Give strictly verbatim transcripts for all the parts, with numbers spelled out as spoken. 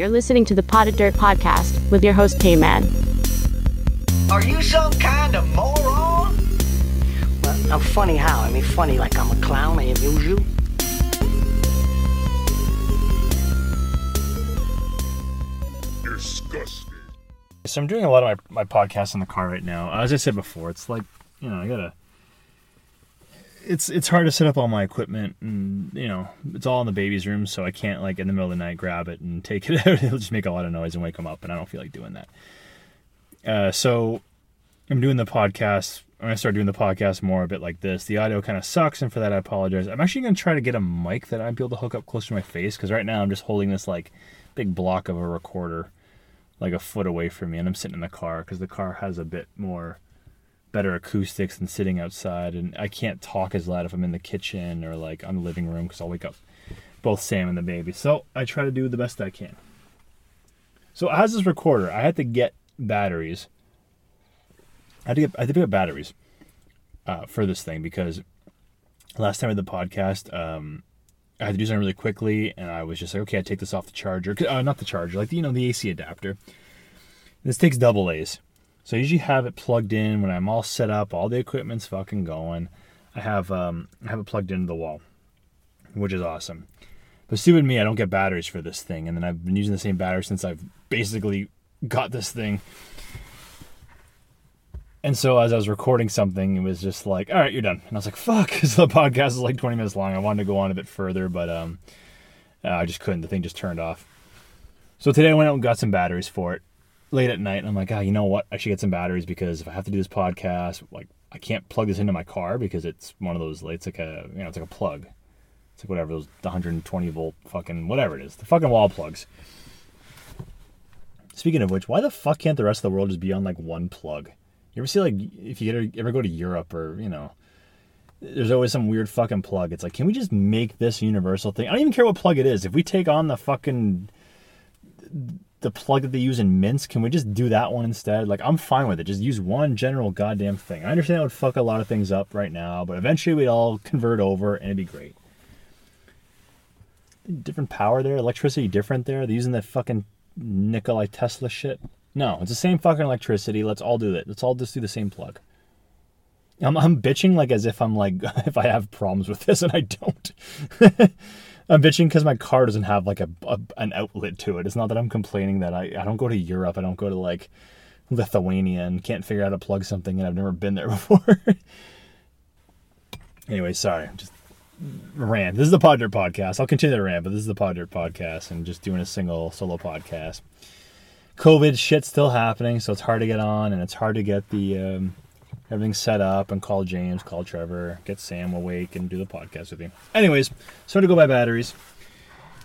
You're listening to the Potted Dirt Podcast with your host, K-Man. Are you some kind of moron? Well, I'm funny how? I mean, funny like I'm a clown, I amuse you. Disgusting. So I'm doing a lot of my, my podcasts in the car right now. As I said before, it's like, you know, I gotta... It's it's hard to set up all my equipment, and, you know, it's all in the baby's room, so I can't, like, in the middle of the night grab it and take it out. It'll just make a lot of noise and wake them up, and I don't feel like doing that. Uh, so I'm doing the podcast. I'm going to start doing the podcast more a bit like this. The audio kind of sucks, and for that I apologize. I'm actually going to try to get a mic that I'd be able to hook up close to my face, because right now I'm just holding this, like, big block of a recorder, like, a foot away from me, and I'm sitting in the car, because the car has a bit more... better acoustics than sitting outside, and I can't talk as loud if I'm in the kitchen or like on the living room because I'll wake up both Sam and the baby. So I try to do the best I can. So as this recorder, I had to get batteries. I had to get, I had to get batteries uh, for this thing, because last time I did the podcast, um, I had to do something really quickly, and I was just like, okay, I take this off the charger, uh, not the charger, like you know the A C adapter. This takes double A's. So I usually have it plugged in when I'm all set up, all the equipment's fucking going. I have um, I have it plugged into the wall, which is awesome. But stupid me, I don't get batteries for this thing, and then I've been using the same battery since I've basically got this thing. And so as I was recording something, it was just like, all right, you're done. And I was like, fuck, so the podcast is like twenty minutes long. I wanted to go on a bit further, but um, I just couldn't. The thing just turned off. So today I went out and got some batteries for it. Late at night, and I'm like, ah, oh, you know what? I should get some batteries, because if I have to do this podcast, like, I can't plug this into my car, because it's one of those, it's like a, you know, it's like a plug. It's like whatever, those one hundred twenty volt fucking, whatever it is. The fucking wall plugs. Speaking of which, why the fuck can't the rest of the world just be on, like, one plug? You ever see, like, if you ever go to Europe or, you know, there's always some weird fucking plug. It's like, can we just make this universal thing? I don't even care what plug it is. If we take on the fucking... the plug that they use in Minsk, can we just do that one instead? Like, I'm fine with it. Just use one general goddamn thing. I understand it would fuck a lot of things up right now, but eventually we'd all convert over, and it'd be great. Different power there? Electricity different there? They're using that fucking Nikola Tesla shit? No, it's the same fucking electricity. Let's all do it. Let's all just do the same plug. I'm, I'm bitching like as if I'm like, if I have problems with this, and I don't. I'm bitching because my car doesn't have, like, a, a an outlet to it. It's not that I'm complaining that I, I don't go to Europe. I don't go to, like, Lithuania and can't figure out how to plug something, and I've never been there before. Anyway, sorry. Just rant. This is the Pod Dirt Podcast. I'll continue to rant, but this is the Pod Dirt Podcast, and just doing a single solo podcast. COVID shit's still happening, so it's hard to get on, and it's hard to get the um, everything set up and call James, call Trevor, get Sam awake and do the podcast with him. Anyways, so I had to go buy batteries.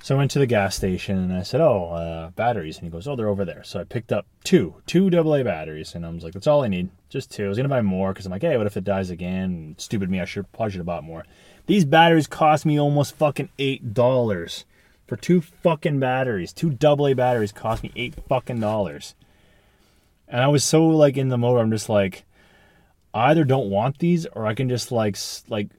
So I went to the gas station and I said, oh, uh, batteries. And he goes, oh, they're over there. So I picked up two, two double A batteries. And I was like, that's all I need, just two. I was going to buy more because I'm like, hey, what if it dies again? Stupid me, I should probably have bought more. These batteries cost me almost fucking eight dollars for two fucking batteries. Two double A batteries cost me eight fucking dollars. And I was so like in the mode, I'm just like, I either don't want these, or I can just like, like,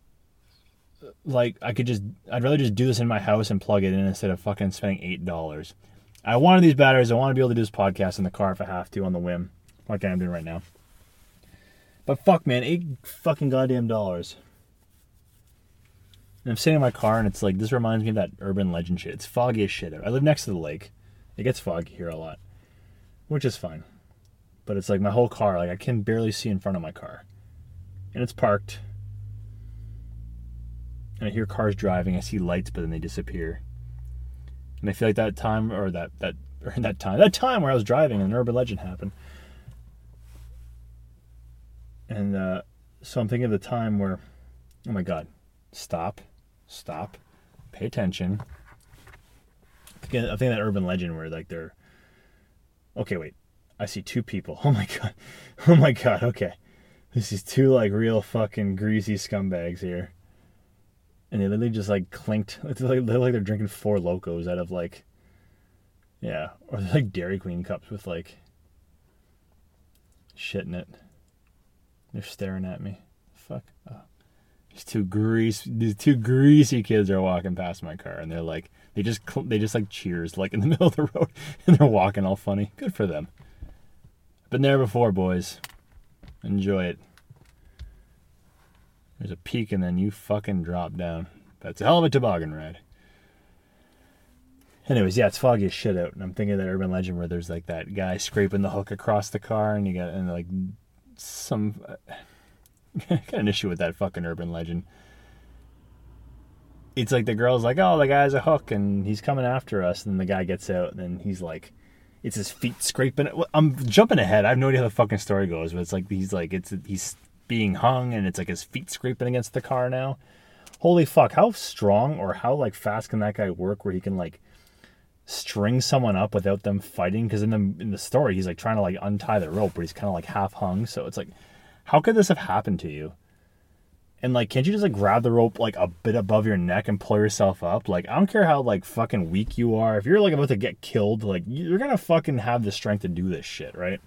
like I could just, I'd rather just do this in my house and plug it in instead of fucking spending eight dollars. I wanted these batteries. I want to be able to do this podcast in the car if I have to on the whim, like I'm doing right now. But fuck, man, eight fucking goddamn dollars. And I'm sitting in my car, and it's like, this reminds me of that urban legend shit. It's foggy as shit. I live next to the lake. It gets foggy here a lot, which is fine. But it's like my whole car, like I can barely see in front of my car. And it's parked. And I hear cars driving, I see lights, but then they disappear. And I feel like that time, or that, that, or that time, that time where I was driving and an urban legend happened. And uh, so I'm thinking of the time where, oh my God, stop, stop, pay attention. I think of that urban legend where like they're, okay, wait. I see two people. Oh my God. Oh my God. Okay. This is two like real fucking greasy scumbags here. And they literally just like clinked. It's like, they're like they're drinking Four Locos out of like, yeah. Or they're like Dairy Queen cups with like shit in it. They're staring at me. Fuck. Oh. These two greasy, these two greasy kids are walking past my car, and they're like, they just, they just like cheers, like in the middle of the road, and they're walking all funny. Good for them. Been there before, boys. Enjoy it. There's a peak, and then you fucking drop down. That's a hell of a toboggan ride. Anyways, yeah, it's foggy as shit out, and I'm thinking of that urban legend where there's like that guy scraping the hook across the car, and you got and like some. I got an issue with that fucking urban legend. It's like the girl's like, oh, the guy's a hook and he's coming after us. And then the guy gets out and then he's like, it's his feet scraping. I'm jumping ahead. I have no idea how the fucking story goes, but it's like, he's like, it's he's being hung and it's like his feet scraping against the car now. Holy fuck. How strong or how like fast can that guy work where he can like string someone up without them fighting? Because in the, in the story, he's like trying to like untie the rope, but he's kind of like half hung. So it's like, how could this have happened to you? And, like, can't you just, like, grab the rope, like, a bit above your neck and pull yourself up? Like, I don't care how, like, fucking weak you are. If you're, like, about to get killed, like, you're gonna fucking have the strength to do this shit, right?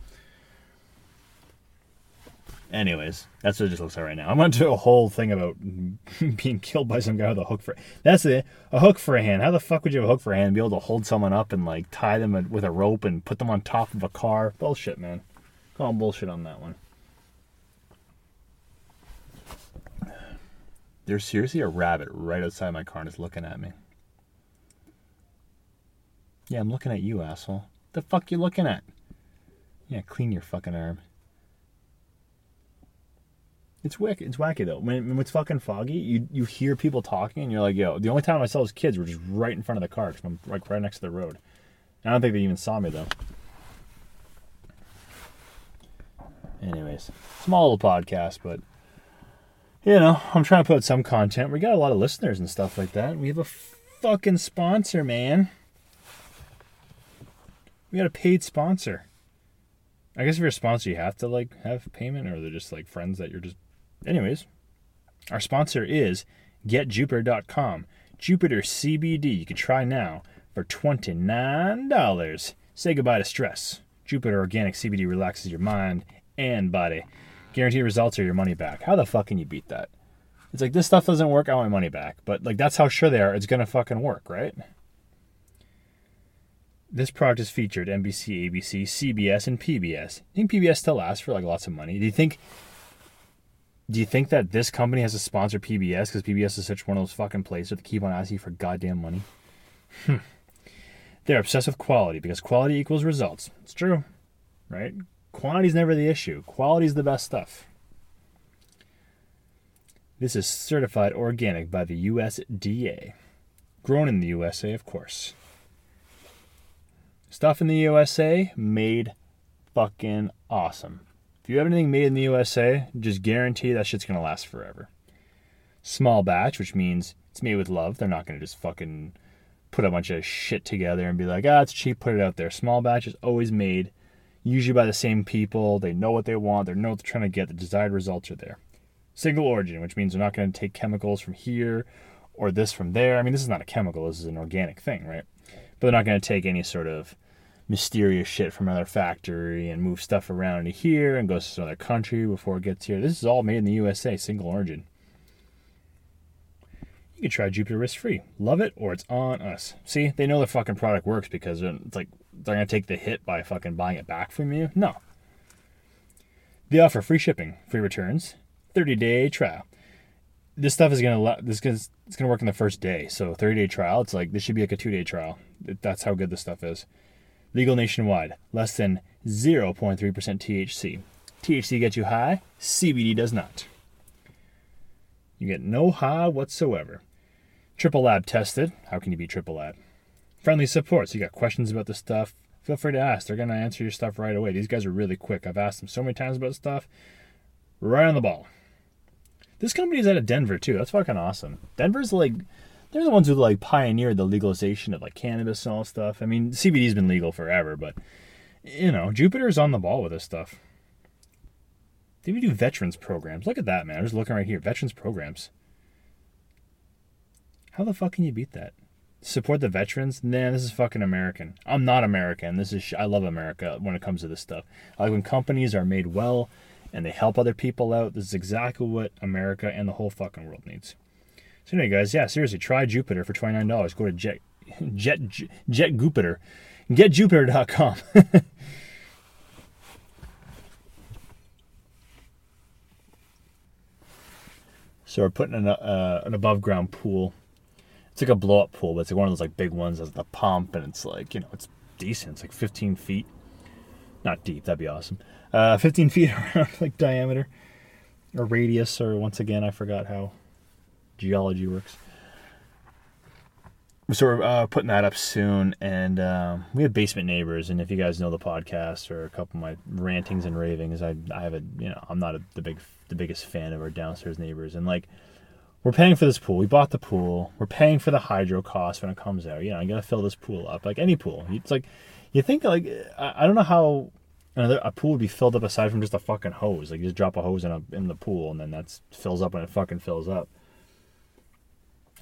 Anyways, that's what it just looks like right now. I'm going to do a whole thing about being killed by some guy with a hook for... That's it. A hook for a hand. How the fuck would you have a hook for a hand and be able to hold someone up and, like, tie them with a rope and put them on top of a car? Bullshit, man. Call bullshit on that one. There's seriously a rabbit right outside my car and it's looking at me. Yeah, I'm looking at you, asshole. The fuck you looking at? Yeah, clean your fucking arm. It's wicked. It's wacky, though. When, when it's fucking foggy, you, you hear people talking and you're like, yo, the only time I saw those kids were just right in front of the car because I'm like right next to the road. And I don't think they even saw me, though. Anyways, small little podcast, but... You know, I'm trying to put out some content. We got a lot of listeners and stuff like that. We have a fucking sponsor, man. We got a paid sponsor. I guess if you're a sponsor, you have to, like, have payment, or they're just, like, friends that you're just... Anyways, our sponsor is get jupiter dot com. Jupiter C B D. You can try now for twenty-nine dollars. Say goodbye to stress. Jupiter Organic C B D relaxes your mind and body. Guaranteed results are your money back. How the fuck can you beat that? It's like, this stuff doesn't work, I want my money back. But, like, that's how sure they are it's going to fucking work, right? This product is featured N B C, A B C, C B S, and P B S. You think P B S still asks for, like, lots of money? Do you think... Do you think that this company has to sponsor P B S? Because P B S is such one of those fucking places that keep on asking for goddamn money? Hmm. They're obsessed with quality, because quality equals results. It's true, right? Quantity's never the issue. Quality's the best stuff. This is certified organic by the U S D A. Grown in the U S A, of course. Stuff in the U S A made fucking awesome. If you have anything made in the U S A, just guarantee that shit's going to last forever. Small batch, which means it's made with love. They're not going to just fucking put a bunch of shit together and be like, ah, it's cheap, put it out there. Small batch is always made usually by the same people. They know what they want. They know what they're trying to get. The desired results are there. Single origin, which means they're not going to take chemicals from here or this from there. I mean, this is not a chemical. This is an organic thing, right? But they're not going to take any sort of mysterious shit from another factory and move stuff around to here and go to another country before it gets here. This is all made in the U S A, single origin. You can try Jupiter risk-free. Love it or it's on us. See, they know their fucking product works because it's like, they're going to take the hit by fucking buying it back from you? No. They offer free shipping, free returns, thirty-day trial. This stuff is going to this is, it's gonna work in the first day. So thirty-day trial, it's like, this should be like a two-day trial. That's how good this stuff is. Legal nationwide, less than zero point three percent T H C. T H C gets you high, C B D does not. You get no high whatsoever. Triple lab tested. How can you be triple lab? Friendly support. So you got questions about the stuff, feel free to ask. They're going to answer your stuff right away. These guys are really quick. I've asked them so many times about stuff. Right on the ball. This company is out of Denver, too. That's fucking awesome. Denver's like, they're the ones who like pioneered the legalization of like cannabis and all stuff. I mean, C B D's been legal forever, but, you know, Jupiter's on the ball with this stuff. They even do veterans programs. Look at that, man. I'm just looking right here. Veterans programs. How the fuck can you beat that? Support the veterans? Nah, this is fucking American. I'm not American. This is sh- I love America when it comes to this stuff. I like when companies are made well and they help other people out. This is exactly what America and the whole fucking world needs. So anyway, guys, yeah, seriously, try Jupiter for twenty-nine dollars. Go to Jet, Jet, Jet Jupiter, get jupiter dot com. So we're putting an, uh, an above-ground pool. It's like a blow-up pool, but it's like one of those like big ones that's the pump, and it's like, you know, it's decent. It's like fifteen feet. Not deep, that'd be awesome. Uh, fifteen feet around, like, diameter. Or radius, or once again, I forgot how geology works. So we're uh, putting that up soon, and um, we have basement neighbors, and if you guys know the podcast or a couple of my rantings and ravings, I I have a, you know, I'm not a, the big the biggest fan of our downstairs neighbors, and like, we're paying for this pool, we bought the pool, we're paying for the hydro cost when it comes out, you know, I gotta fill this pool up, like any pool, it's like, you think like, I, I don't know how another a pool would be filled up aside from just a fucking hose, like you just drop a hose in a, in the pool, and then that's fills up when it fucking fills up.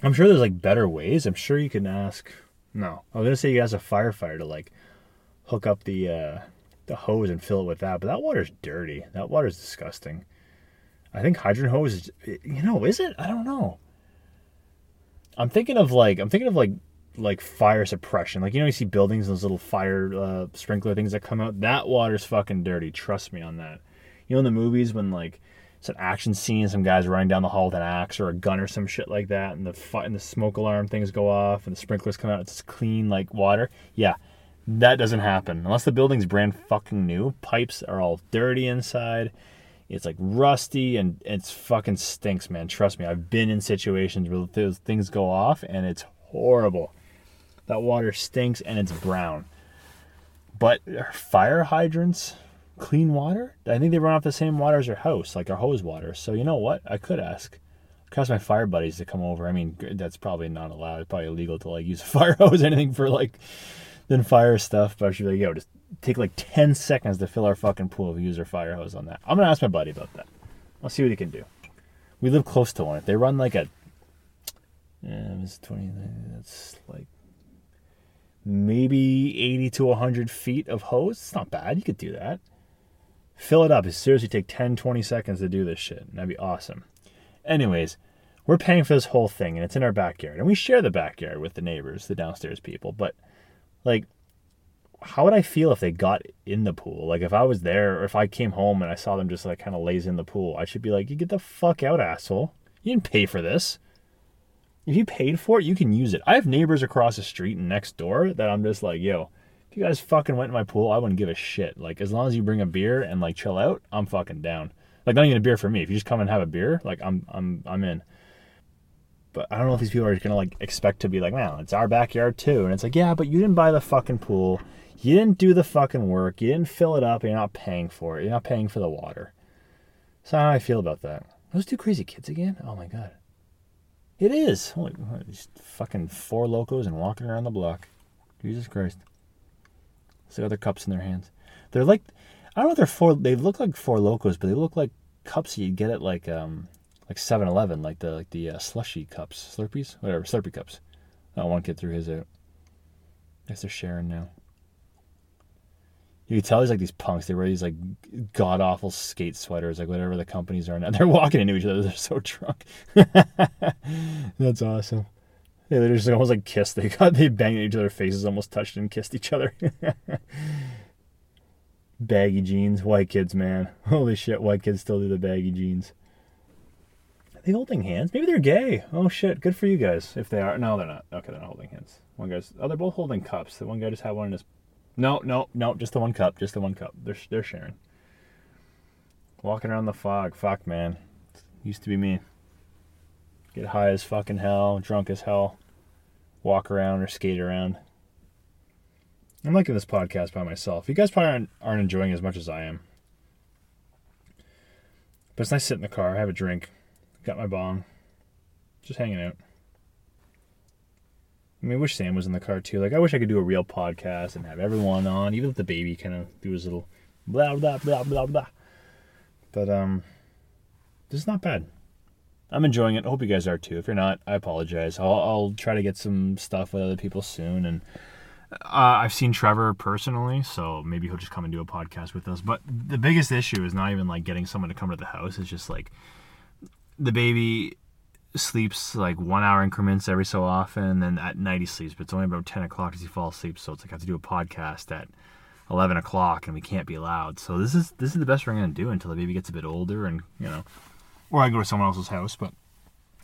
I'm sure there's, like, better ways. I'm sure you can ask... No. I was going to say you ask a firefighter to, like, hook up the uh, the hose and fill it with that. But that water's dirty. That water's disgusting. I think hydrant hose is... You know, is it? I don't know. I'm thinking of, like... I'm thinking of, like, like fire suppression. Like, you know, you see buildings and those little fire uh, sprinkler things that come out. That water's fucking dirty. Trust me on that. You know, in the movies when, like... It's an action scene, some guy's running down the hall with an axe or a gun or some shit like that, and the fu- and the smoke alarm things go off, and the sprinklers come out, it's clean, like, water. Yeah, that doesn't happen. Unless the building's brand fucking new, pipes are all dirty inside, it's, like, rusty, and it's fucking stinks, man. Trust me, I've been in situations where those things go off, and it's horrible. That water stinks, and it's brown. But fire hydrants... Clean water? I think they run off the same water as our house, like our hose water. So you know what? I could ask. I could ask my fire buddies to come over. I mean, that's probably not allowed. It's probably illegal to, like, use a fire hose or anything for, like, than fire stuff. But I should be like, yo, just take, like, ten seconds to fill our fucking pool if we use our fire hose on that. I'm going to ask my buddy about that. I'll see what he can do. We live close to one. If they run, like, a... Yeah, it's twenty... That's, like... Maybe eighty to one hundred feet of hose. It's not bad. You could do that. Fill it up. It seriously take ten, twenty seconds to do this shit. And that'd be awesome. Anyways, we're paying for this whole thing, and it's in our backyard. And we share the backyard with the neighbors, the downstairs people. But, like, how would I feel if they got in the pool? Like, if I was there, or if I came home and I saw them just, like, kind of lazy in the pool, I should be like, you get the fuck out, asshole. You didn't pay for this. If you paid for it, you can use it. I have neighbors across the street and next door that I'm just like, yo... You guys fucking went in my pool, I wouldn't give a shit. Like, as long as you bring a beer and, like, chill out, I'm fucking down. Like, not even a beer for me. If you just come and have a beer, like, I'm I'm I'm in. But I don't know if these people are gonna, like, expect to be like, man, it's our backyard too. And it's like, yeah, but you didn't buy the fucking pool. You didn't do the fucking work. You didn't fill it up, and you're not paying for it. You're not paying for the water. So how do I feel about that? Those two crazy kids again? Oh my god. It is. Holy, these fucking four locos and walking around the block. Jesus Christ. They got their cups in their hands. They're like, I don't know if they're four, they look like Four Locos, but they look like cups you'd get at like um like seven eleven, like the like the uh, slushy cups, Slurpees, whatever, Slurpee cups. I want to get through his out. I guess they're sharing now. You can tell he's like these punks. They wear these like god-awful skate sweaters, like whatever the companies are now. They're walking into each other. They're so drunk. That's awesome. Yeah, they just almost like kissed. They got they banged at each other's faces, almost touched and kissed each other. Baggy jeans, white kids, man. Holy shit, white kids still do the baggy jeans. Are they holding hands? Maybe they're gay. Oh shit, good for you guys. If they are, no, they're not. Okay, they're not holding hands. One guy's, oh, they're both holding cups. The one guy just had one in his. No, no, no, just the one cup, just the one cup. They're they're sharing. Walking around the fog, fuck man, used to be me. Get high as fucking hell, drunk as hell, walk around or skate around. I'm liking this podcast by myself. You guys probably aren't, aren't enjoying it as much as I am. But it's nice to sit in the car, have a drink, got my bong, just hanging out. I mean, I wish Sam was in the car too. Like, I wish I could do a real podcast and have everyone on, even if the baby kind of do his little blah, blah, blah, blah, blah. But, um, this is not bad. I'm enjoying it. I hope you guys are too. If you're not, I apologize. I'll, I'll try to get some stuff with other people soon. And Uh, I've seen Trevor personally, so maybe he'll just come and do a podcast with us. But the biggest issue is not even like getting someone to come to the house. It's just like the baby sleeps like one hour increments every so often, and then at night he sleeps. But it's only about ten o'clock as he falls asleep, so it's like I have to do a podcast at eleven o'clock, and we can't be allowed. So this is this is the best we're going to do until the baby gets a bit older, and you know, or I go to someone else's house. But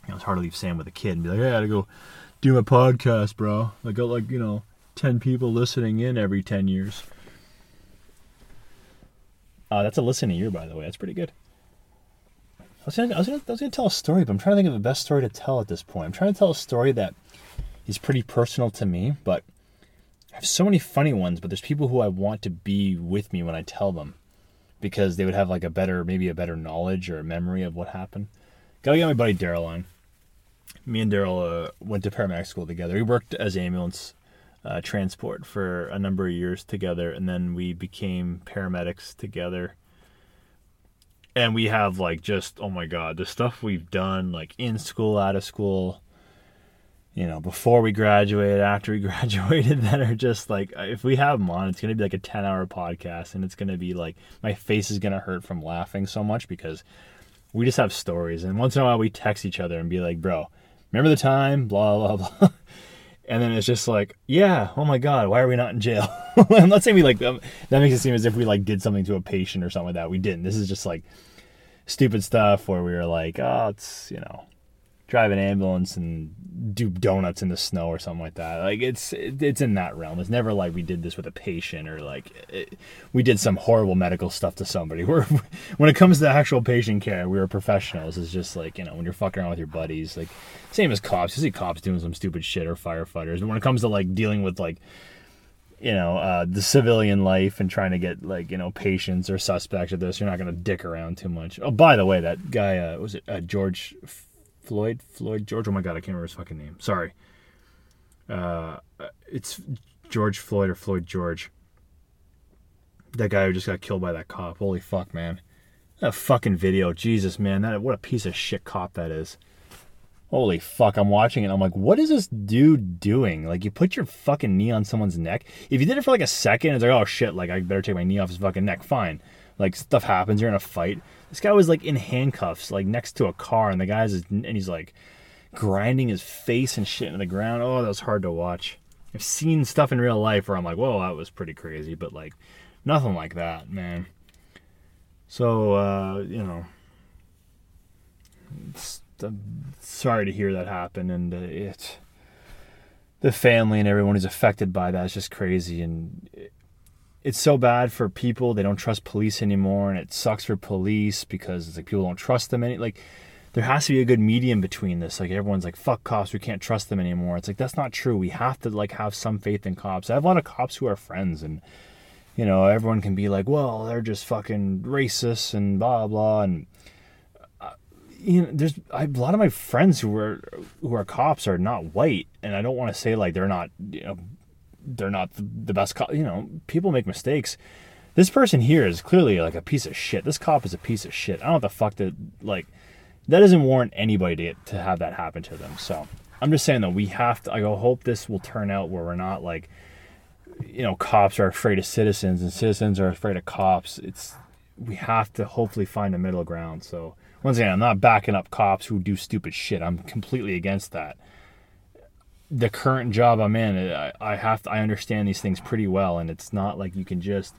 you know, it's hard to leave Sam with a kid and be like, hey, I got to go do my podcast, bro. I got like, you know, ten people listening in every ten years. Uh, that's a listen a year, by the way. That's pretty good. I was gonna, I was gonna, I was gonna tell a story, but I'm trying to think of the best story to tell at this point. I'm trying to tell a story that is pretty personal to me, but I have so many funny ones, but there's people who I want to be with me when I tell them because they would have like a better, maybe a better knowledge or memory of what happened. Gotta get my buddy Daryl on. Me and Daryl uh, went to paramedic school together. We worked as ambulance Uh, transport for a number of years together, and then we became paramedics together, and we have like just, oh my god, the stuff we've done like in school, out of school, you know, before we graduated, after we graduated, that are just like, if we have them on, it's gonna be like a ten hour podcast, and it's gonna be like my face is gonna hurt from laughing so much because we just have stories. And once in a while we text each other and be like, bro, remember the time, blah blah blah. And then it's just like, yeah, oh my God, why are we not in jail? I'm not saying we like, um, that makes it seem as if we like did something to a patient or something like that. We didn't. This is just like stupid stuff where we were like, oh, it's, you know, drive an ambulance and do donuts in the snow or something like that. Like it's, it, it's in that realm. It's never like we did this with a patient or like it, we did some horrible medical stuff to somebody. We're, when it comes to actual patient care, we were professionals. It's just like, you know, when you're fucking around with your buddies, like, same as cops. You see cops doing some stupid shit or firefighters. But when it comes to like dealing with like, you know, uh, the civilian life and trying to get like, you know, patients or suspects or this, you're not going to dick around too much. Oh, by the way, that guy, uh, was it uh, George Floyd? Floyd? George? Oh my God, I can't remember his fucking name. Sorry. Uh, it's George Floyd or Floyd George. That guy who just got killed by that cop. Holy fuck, man. That fucking video. Jesus, man. That, what a piece of shit cop that is. Holy fuck, I'm watching it. I'm like, what is this dude doing? Like, you put your fucking knee on someone's neck. If you did it for like a second, it's like, oh shit, like I better take my knee off his fucking neck. Fine. Like, stuff happens. You're in a fight. This guy was like in handcuffs, like next to a car, and the guy's, and he's like grinding his face and shit into the ground. Oh, that was hard to watch. I've seen stuff in real life where I'm like, whoa, that was pretty crazy, but like, nothing like that, man. So, uh, you know, it's, I'm sorry to hear that happen, and uh, it, the family and everyone who's affected by that is just crazy, and it, it's so bad for people. They don't trust police anymore, and it sucks for police because it's like people don't trust them any. Like, there has to be a good medium between this. Like, everyone's like, fuck cops, we can't trust them anymore. It's like, that's not true. We have to like have some faith in cops. I have a lot of cops who are friends, and you know, everyone can be like, well, they're just fucking racist and blah blah, and you know, there's I, a lot of my friends who are who are cops are not white, and I don't want to say like they're not, you know, they're not the best cop. You know, people make mistakes. This person here is clearly like a piece of shit. This cop is a piece of shit. I don't know what the fuck that, like, that doesn't warrant anybody to, get, to have that happen to them. So I'm just saying that we have to. I hope this will turn out where we're not like, you know, cops are afraid of citizens and citizens are afraid of cops. It's we have to hopefully find a middle ground. So. Once again, I'm not backing up cops who do stupid shit. I'm completely against that. The current job I'm in, I, I have to, I understand these things pretty well, and it's not like you can just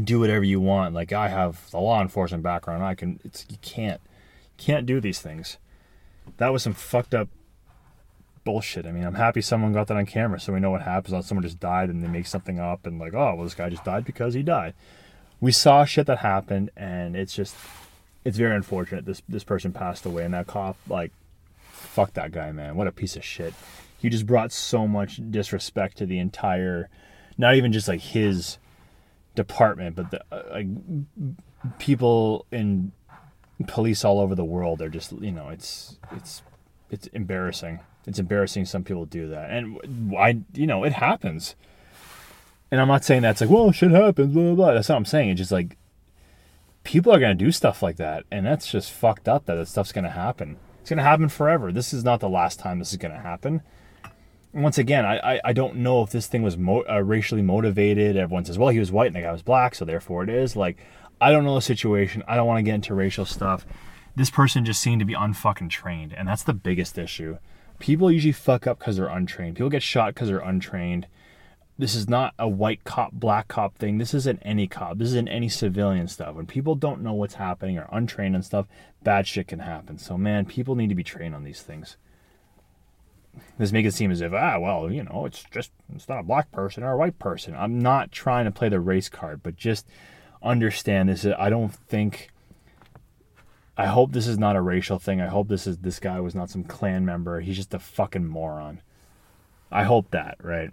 do whatever you want. Like, I have a law enforcement background. I can. It's you can't, you can't do these things. That was some fucked up bullshit. I mean, I'm happy someone got that on camera, so we know what happens. Not someone just died and they make something up and like, oh, well, this guy just died because he died. We saw shit that happened, and it's just. It's very unfortunate this this person passed away, and that cop, like, fuck that guy, man. What a piece of shit. He just brought so much disrespect to the entire, not even just, like, his department, but the uh, like people in police all over the world are just, you know, it's, it's, it's embarrassing. It's embarrassing some people do that. And, I, you know, it happens. And I'm not saying that's like, well, shit happens, blah, blah, blah. That's not what I'm saying. It's just, like, people are going to do stuff like that, and that's just fucked up that that stuff's going to happen. It's going to happen forever. This is not the last time this is going to happen. once again, I, I, I don't know if this thing was mo- uh, racially motivated. Everyone says, well, he was white and the guy was black, so therefore it is. Like, I don't know the situation. I don't want to get into racial stuff. This person just seemed to be unfucking trained, and that's the biggest issue. People usually fuck up because they're untrained. People get shot because they're untrained. This is not a white cop, black cop thing. This isn't any cop. This isn't any civilian stuff. When people don't know what's happening or untrained and stuff, bad shit can happen. So, man, people need to be trained on these things. This makes it seem as if, ah, well, you know, it's just, it's not a black person or a white person. I'm not trying to play the race card, but just understand this. I don't think... I hope this is not a racial thing. I hope this is this guy was not some Klan member. He's just a fucking moron. I hope that, right?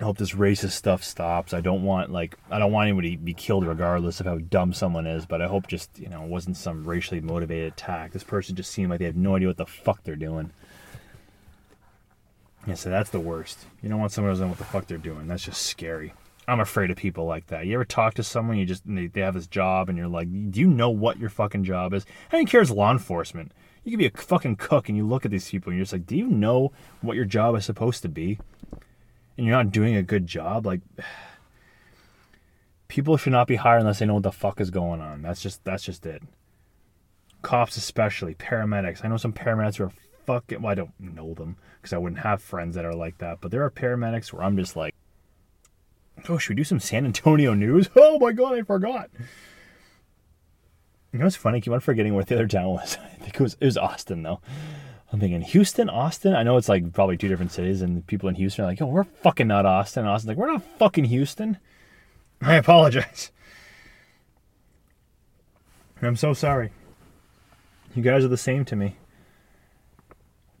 I hope this racist stuff stops. I don't want like I don't want anybody to be killed regardless of how dumb someone is, but I hope just, you know, it wasn't some racially motivated attack. This person just seemed like they have no idea what the fuck they're doing. Yeah, so that's the worst. You don't want someone who doesn't know what the fuck they're doing. That's just scary. I'm afraid of people like that. You ever talk to someone, you just they, they have this job, and you're like, do you know what your fucking job is? I don't care if it's law enforcement. You could be a fucking cook, and you look at these people, and you're just like, do you know what your job is supposed to be? And you're not doing a good job? Like, people should not be hired unless they know what the fuck is going on. That's just that's just it. Cops especially, paramedics. I know some paramedics who are fucking... Well, I don't know them, because I wouldn't have friends that are like that, but there are paramedics where I'm just like, oh, should we do some San Antonio news? Oh my God, I forgot. You know what's funny? I keep on forgetting what the other town was. I think it was it was Austin, though. I'm thinking, Houston, Austin? I know it's like probably two different cities, and people in Houston are like, yo, we're fucking not Austin. And Austin's like, we're not fucking Houston. I apologize. I'm so sorry. You guys are the same to me.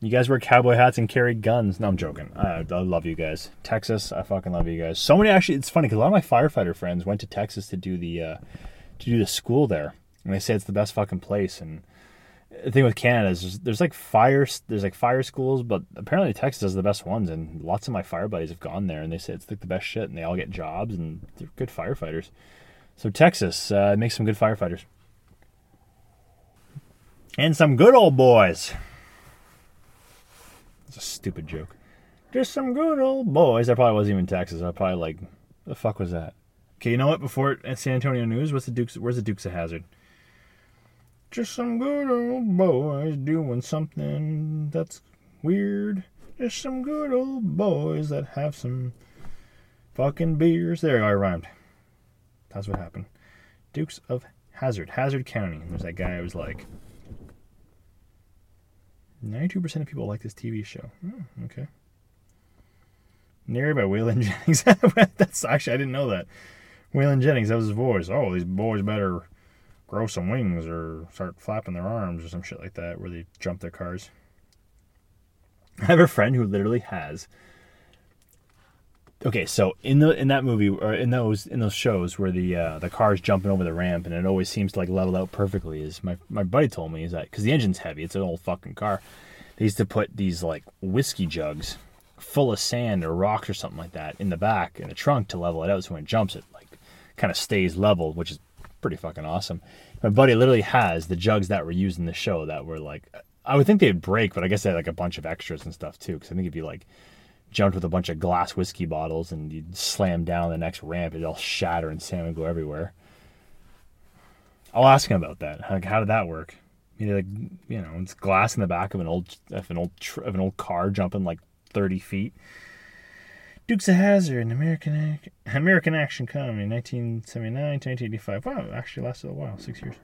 You guys wear cowboy hats and carry guns. No, I'm joking. I, I love you guys. Texas, I fucking love you guys. So many, actually, it's funny because a lot of my firefighter friends went to Texas to do the uh, to do the school there, and they say it's the best fucking place. And the thing with Canada is there's, there's like fire there's like fire schools, but apparently Texas is the best ones. And lots of my fire buddies have gone there, and they say it's like the best shit. And they all get jobs, and they're good firefighters. So Texas uh, makes some good firefighters and some good old boys. A stupid joke. Just some good old boys. I probably wasn't even in Texas. I probably like, the fuck was that? Okay, you know what? Before San Antonio news, what's the Dukes? Where's the Dukes of Hazzard? Just some good old boys doing something that's weird. Just some good old boys that have some fucking beers. There, I rhymed. That's what happened. Dukes of Hazzard, Hazzard County. And there's that guy who was like, ninety-two percent of people like this T V show. Oh, okay. Narrated by Waylon Jennings. That's actually, I didn't know that. Waylon Jennings, that was his voice. Oh, these boys better grow some wings or start flapping their arms or some shit like that where they jump their cars. I have a friend who literally has. Okay, so in the in that movie or in those in those shows where the uh, the car's jumping over the ramp and it always seems to like level out perfectly, is my my buddy told me is that because the engine's heavy, it's an old fucking car. They used to put these like whiskey jugs full of sand or rocks or something like that in the back in the trunk to level it out. So when it jumps, it like kind of stays level, which is pretty fucking awesome. My buddy literally has the jugs that were used in the show that were like, I would think they'd break, but I guess they had like a bunch of extras and stuff too, because I think it'd be like, jumped with a bunch of glass whiskey bottles and you'd slam down the next ramp, it'd all shatter and sand would go everywhere. I'll ask him about that. Like, how did that work? You know, like, you know, it's glass in the back of an old of an old of an old car jumping like thirty feet. Dukes of Hazzard, an American American action comedy, nineteen seventy-nine to nineteen eighty-five. Wow, it actually lasted a while, six years.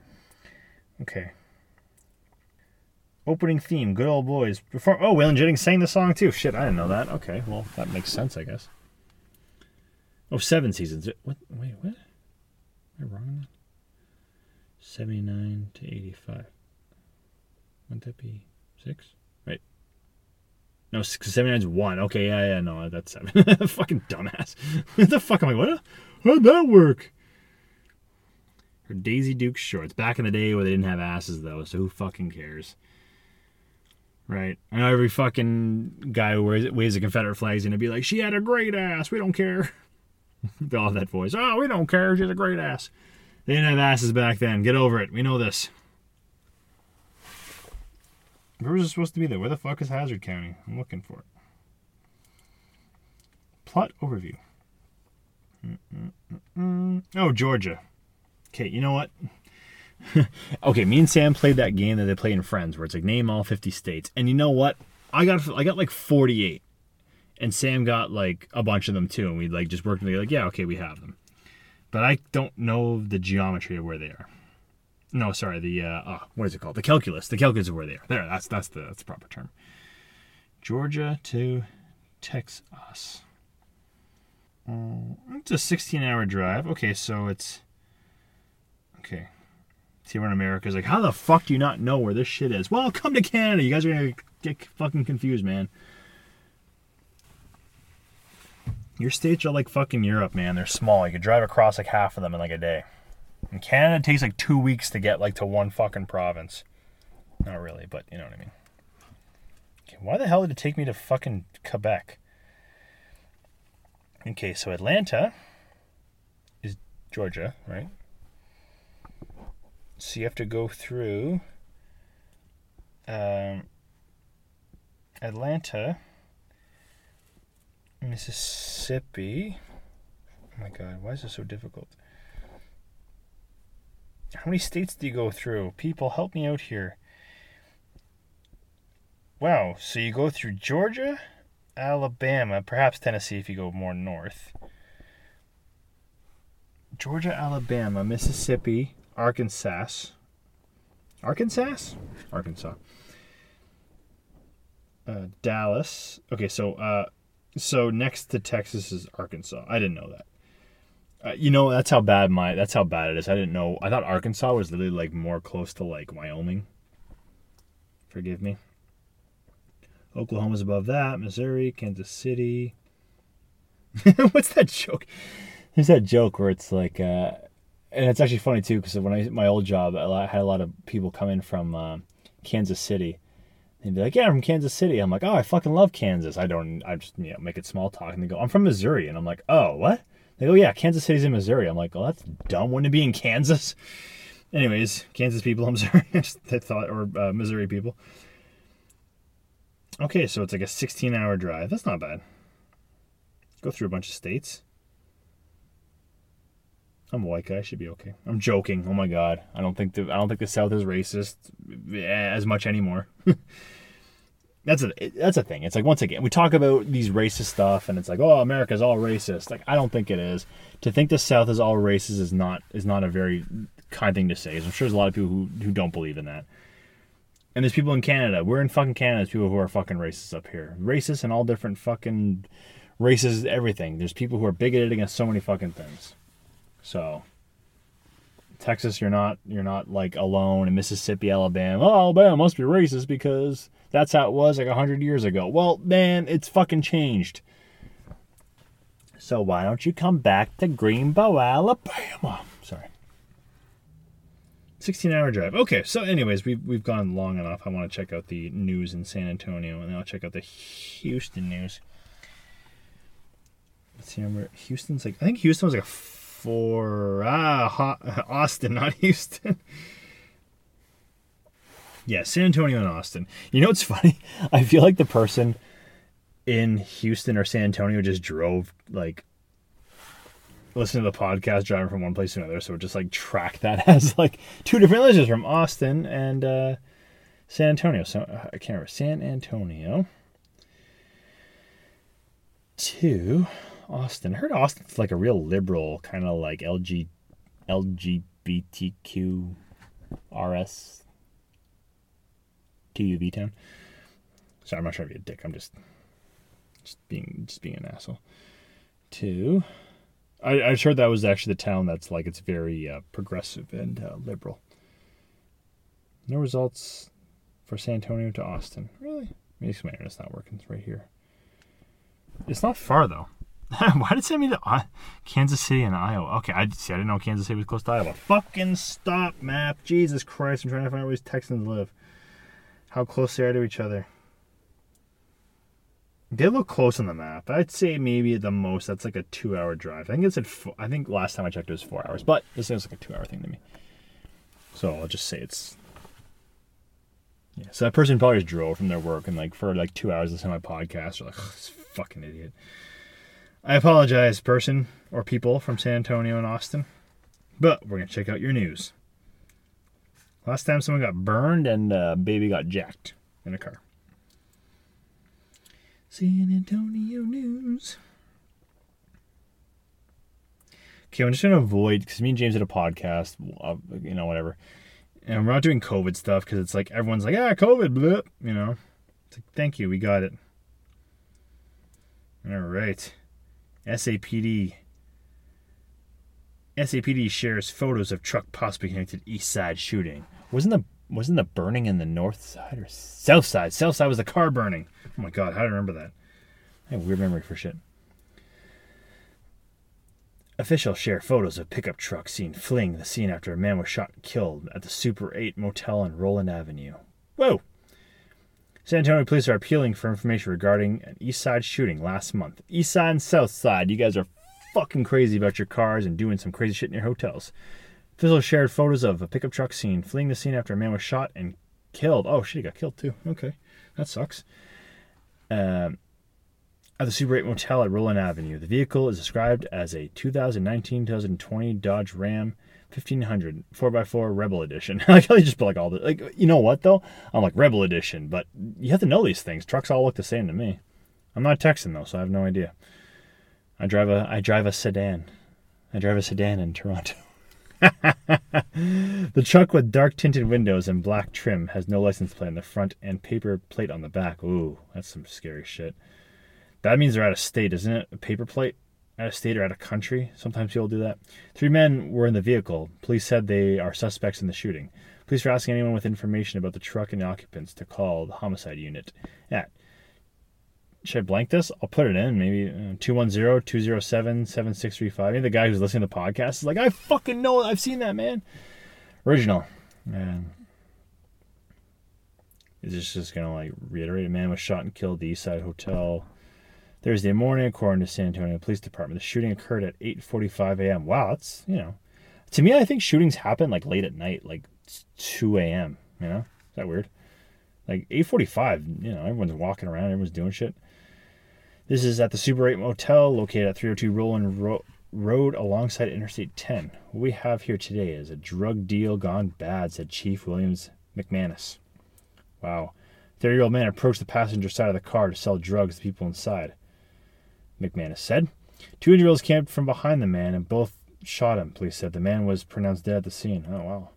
Okay. Opening theme, good old boys. Perform- oh, Waylon Jennings sang the song too. Shit, I didn't know that. Okay, well, that makes sense, I guess. Oh, seven seasons. What? Wait, what? Am I wrong on that? seventy-nine to eighty-five. Wouldn't that be six? Right. No, seventy-nine is one. Okay, yeah, yeah, no, that's seven. Fucking dumbass. What the fuck? I'm like, what? How'd that work? Or Daisy Duke shorts. Back in the day where they didn't have asses, though, so who fucking cares? Right. I know every fucking guy who wears, waves a Confederate flag is going to be like, she had a great ass. We don't care. They all have that voice. Oh, we don't care. She has a great ass. They didn't have asses back then. Get over it. We know this. Rivers is supposed to be there. Where the fuck is Hazard County? I'm looking for it. Plot overview. Mm-mm-mm-mm. Oh, Georgia. Okay, you know what? Okay, me and Sam played that game that they play in Friends, where it's like, name all fifty states. And you know what? I got I got like forty-eight. And Sam got like a bunch of them too. And we like just worked together, like, yeah, okay, we have them. But I don't know the geometry of where they are. No, sorry, the, uh, oh, what is it called? The calculus. The calculus of where they are. There, that's that's the that's the proper term. Georgia to Texas. Um, it's a sixteen-hour drive. Okay, so it's, okay. See, we're in America. It's like, how the fuck do you not know where this shit is? Well, come to Canada. You guys are going to get fucking confused, man. Your states are like fucking Europe, man. They're small. You could drive across like half of them in like a day. In Canada, it takes like two weeks to get like to one fucking province. Not really, but you know what I mean. Okay, why the hell did it take me to fucking Quebec? Okay, so Atlanta is Georgia, right? So you have to go through um, Atlanta, Mississippi. Oh my God, why is this so difficult? How many states do you go through? People, help me out here. Wow, so you go through Georgia, Alabama, perhaps Tennessee if you go more north. Georgia, Alabama, Mississippi, Arkansas. Arkansas? Arkansas. Uh, Dallas. Okay, so uh, so next to Texas is Arkansas. I didn't know that. Uh, you know, that's how bad my that's how bad it is. I didn't know. I thought Arkansas was literally like more close to like Wyoming. Forgive me. Oklahoma's above that. Missouri, Kansas City. What's that joke? There's that joke where it's like, uh, and it's actually funny too because when I my old job, I had a lot of people come in from uh, Kansas City. They'd be like, yeah, I'm from Kansas City. I'm like, oh, I fucking love Kansas. I don't. I just you know make it small talk, and they go, I'm from Missouri, and I'm like, oh, what? They go, yeah, Kansas City's in Missouri. I'm like, oh, that's dumb. Wouldn't it be in Kansas? Anyways, Kansas people, I'm sorry. I thought, or uh, Missouri people. Okay, so it's like a sixteen-hour drive. That's not bad. Go through a bunch of states. I'm a white guy. I should be okay. I'm joking. Oh my God, I don't think the I don't think the South is racist as much anymore. That's a that's a thing. It's like, once again, we talk about these racist stuff, and it's like, oh, America's all racist. Like, I don't think it is. To think the South is all racist is not is not a very kind thing to say. I'm sure there's a lot of people who, who don't believe in that. And there's people in Canada. We're in fucking Canada. There's people who are fucking racist up here. Racist and all different fucking races, everything. There's people who are bigoted against so many fucking things. So, Texas, you're not you're not like alone. In Mississippi, Alabama, oh, Alabama must be racist because that's how it was like one hundred years ago. Well, man, it's fucking changed. So why don't you come back to Greenbow, Alabama? Sorry. sixteen-hour drive. Okay, so anyways, we've, we've gone long enough. I want to check out the news in San Antonio, and then I'll check out the Houston news. Let's see, remember, Houston's like, I think Houston was like a four, ah, Austin, not Houston. Yeah, San Antonio and Austin. You know what's funny? I feel like the person in Houston or San Antonio just drove, like, listened to the podcast, driving from one place to another, so just, like, track that as, like, two different listeners from Austin and uh, San Antonio. So uh, I can't remember. San Antonio to Austin. I heard Austin's, like, a real liberal, kind of, like, L G, L G B T Q R S T U V town. Sorry, I'm not trying to be a dick. I'm just, just being, just being an asshole. Two, I, I just heard that was actually the town that's like it's very uh, progressive and uh, liberal. No results for San Antonio to Austin. Really? Maybe my internet's not working. It's right here. It's not far though. Why did it send me to I- Kansas City and Iowa? Okay, I see. I didn't know Kansas City was close to Iowa. Fucking stop, map. Jesus Christ! I'm trying to find out where these Texans live. How close they are to each other. They look close on the map. I'd say maybe at the most that's like a two-hour drive. I think it's at four, I think last time I checked it was four hours, but this is like a two-hour thing to me. So I'll just say it's Yeah, so that person probably just drove from their work and like for like two hours listening to my podcast. They're like, oh, this fucking idiot. I apologize, person or people from San Antonio and Austin, but we're going to check out your news. Last time someone got burned and a baby got jacked in a car. San Antonio news. Okay, I'm just going to avoid, because me and James did a podcast, you know, whatever. And we're not doing COVID stuff, because it's like, everyone's like, ah, COVID, bleh, you know. It's like, thank you, we got it. All right. S A P D. S A P D shares photos of truck possibly connected east side shooting. Wasn't the wasn't the burning in the north side or south side? South side was the car burning. Oh my God, how do I remember that? I have a weird memory for shit. Officials share photos of pickup truck seen fleeing the scene after a man was shot and killed at the Super eight motel on Roland Avenue. Whoa! San Antonio police are appealing for information regarding an east side shooting last month. East side and south side, you guys are fucking crazy about your cars and doing some crazy shit in your hotels. Officials shared photos of a pickup truck scene fleeing the scene after a man was shot and killed. Oh shit, he got killed too. Okay, that sucks. Um... At the Super eight Motel at Roland Avenue. The vehicle is described as a twenty nineteen twenty twenty Dodge Ram fifteen hundred four by four Rebel Edition. Like, how you just put like all the, like, you know what though? I'm like, Rebel Edition, but you have to know these things. Trucks all look the same to me. I'm not Texan though, so I have no idea. I drive a, I drive a sedan. I drive a sedan in Toronto. The truck with dark tinted windows and black trim has no license plate on the front and paper plate on the back. Ooh, that's some scary shit. That means they're out of state, isn't it? A paper plate? Out of state or out of country? Sometimes people do that. Three men were in the vehicle. Police said they are suspects in the shooting. Police are asking anyone with information about the truck and the occupants to call the homicide unit at. Should I blank this? I'll put it in. Maybe uh, two one zero two zero seven seven six three five. Maybe the guy who's listening to the podcast is like, I fucking know. I've seen that, man. Original. Man. Is this just going to like reiterate? A man was shot and killed at the Eastside Hotel Thursday morning, according to San Antonio Police Department. The shooting occurred at eight forty-five a.m. Wow, that's, you know. To me, I think shootings happen, like, late at night, like, two a.m., you know? Is that weird? Like, eight forty-five, you know, everyone's walking around, everyone's doing shit. This is at the Super eight Motel, located at three oh two Roland Ro- Road alongside Interstate ten. What we have here today is a drug deal gone bad, said Chief Williams McManus. Wow. thirty-year-old man approached the passenger side of the car to sell drugs to people inside. McManus said. Two individuals came from behind the man and both shot him, police said. The man was pronounced dead at the scene. Oh, wow.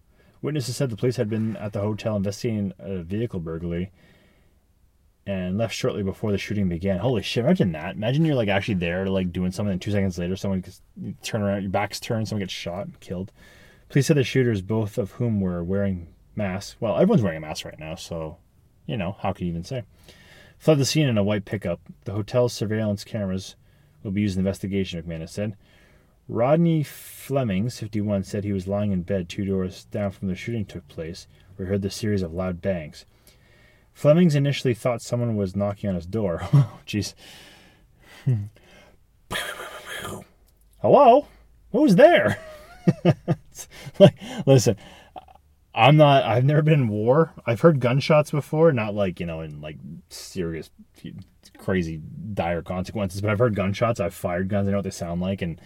Witnesses said the police had been at the hotel investigating a vehicle burglary and left shortly before the shooting began. Holy shit, imagine that. Imagine you're, like, actually there, like, doing something, and two seconds later someone gets, you turn around, your back's turned, someone gets shot and killed. Police said the shooters, both of whom were wearing masks. Well, everyone's wearing a mask right now, so, you know, how can you even say? Fled the scene in a white pickup. The hotel's surveillance cameras will be used in the investigation, McManus said. Rodney Fleming, fifty-one, said he was lying in bed two doors down from the shooting took place, where he heard the series of loud bangs. Flemings initially thought someone was knocking on his door. Oh, jeez. Hello? What was there? Like, listen, I'm not, I've never been in war. I've heard gunshots before, not like, you know, in like serious, crazy, dire consequences, but I've heard gunshots. I've fired guns. I know what they sound like. And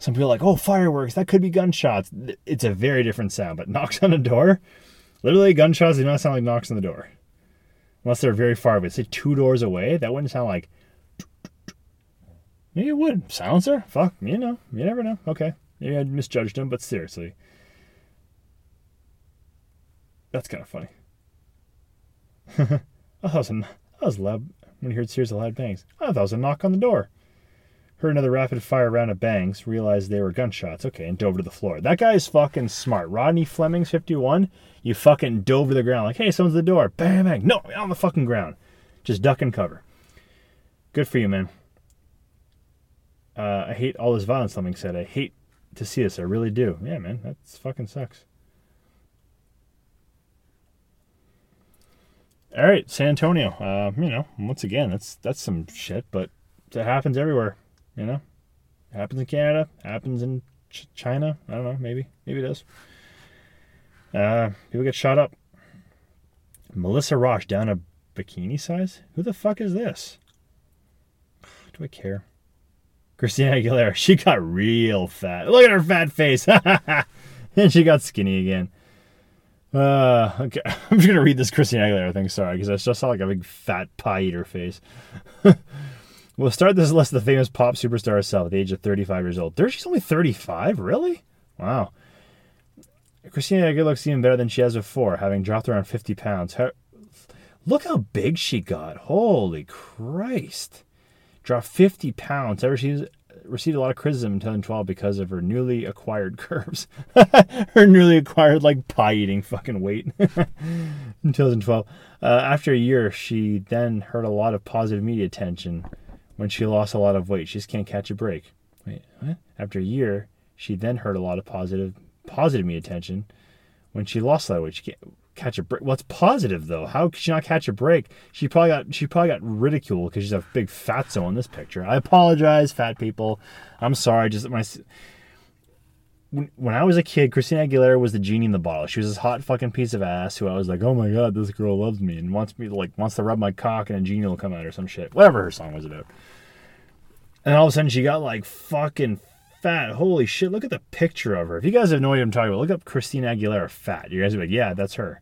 some people are like, oh, fireworks, that could be gunshots. It's a very different sound, but knocks on a door, literally gunshots do not sound like knocks on the door. Unless they're very far away. Say two doors away, that wouldn't sound like, maybe it would. Silencer? Fuck, you know, you never know. Okay. Maybe I misjudged him, but seriously. That's kind of funny. I thought it was, a, that was loud. When I heard a series of loud bangs, I thought it was a knock on the door. Heard another rapid-fire round of bangs, realized they were gunshots. Okay, and dove to the floor. That guy is fucking smart. Rodney Fleming's fifty-one. You fucking dove to the ground like, hey, someone's at the door. Bang, bang. No, I'm on the fucking ground. Just duck and cover. Good for you, man. Uh, I hate all this violence, Fleming said. I hate to see this. I really do. Yeah, man, that fucking sucks. All right, San Antonio, uh, you know, once again, that's that's some shit, but it happens everywhere, you know? It happens in Canada, happens in Ch- China, I don't know, maybe, maybe it does. Uh, people get shot up. Melissa Rosh down a bikini size? Who the fuck is this? Do I care? Christina Aguilera, she got real fat. Look at her fat face. And she got skinny again. Uh, okay, I'm just going to read this Christina Aguilera thing, sorry, because I just saw like a big fat pie eater face. We'll start this list of the famous pop superstar herself at the age of thirty-five years old. There, she's only thirty-five? Really? Wow. Christina Aguilera looks even better than she has before, having dropped around fifty pounds. Her, look how big she got. Holy Christ. Dropped fifty pounds. Ever she's received a lot of criticism in twenty twelve because of her newly acquired curves. Her newly acquired, like, pie-eating fucking weight. In twenty twelve. Uh, after a year, she then heard a lot of positive media attention when she lost a lot of weight. She just can't catch a break. Wait, what? After a year, she then heard a lot of positive positive media attention when she lost a lot of weight. She can't catch a break. Well, it's positive, though. How could she not catch a break? She probably got she probably got ridiculed because she's a big fatso in this picture. I apologize, fat people. I'm sorry. Just my when, when I was a kid, Christina Aguilera was the genie in the bottle. She was this hot fucking piece of ass who I was like, oh my god, this girl loves me and wants me to, like, wants to rub my cock and a genie will come out or some shit. Whatever her song was about. And all of a sudden, she got like fucking fat. Holy shit! Look at the picture of her. If you guys have no idea what I'm talking about, look up Christina Aguilera fat. You guys are like, yeah, that's her.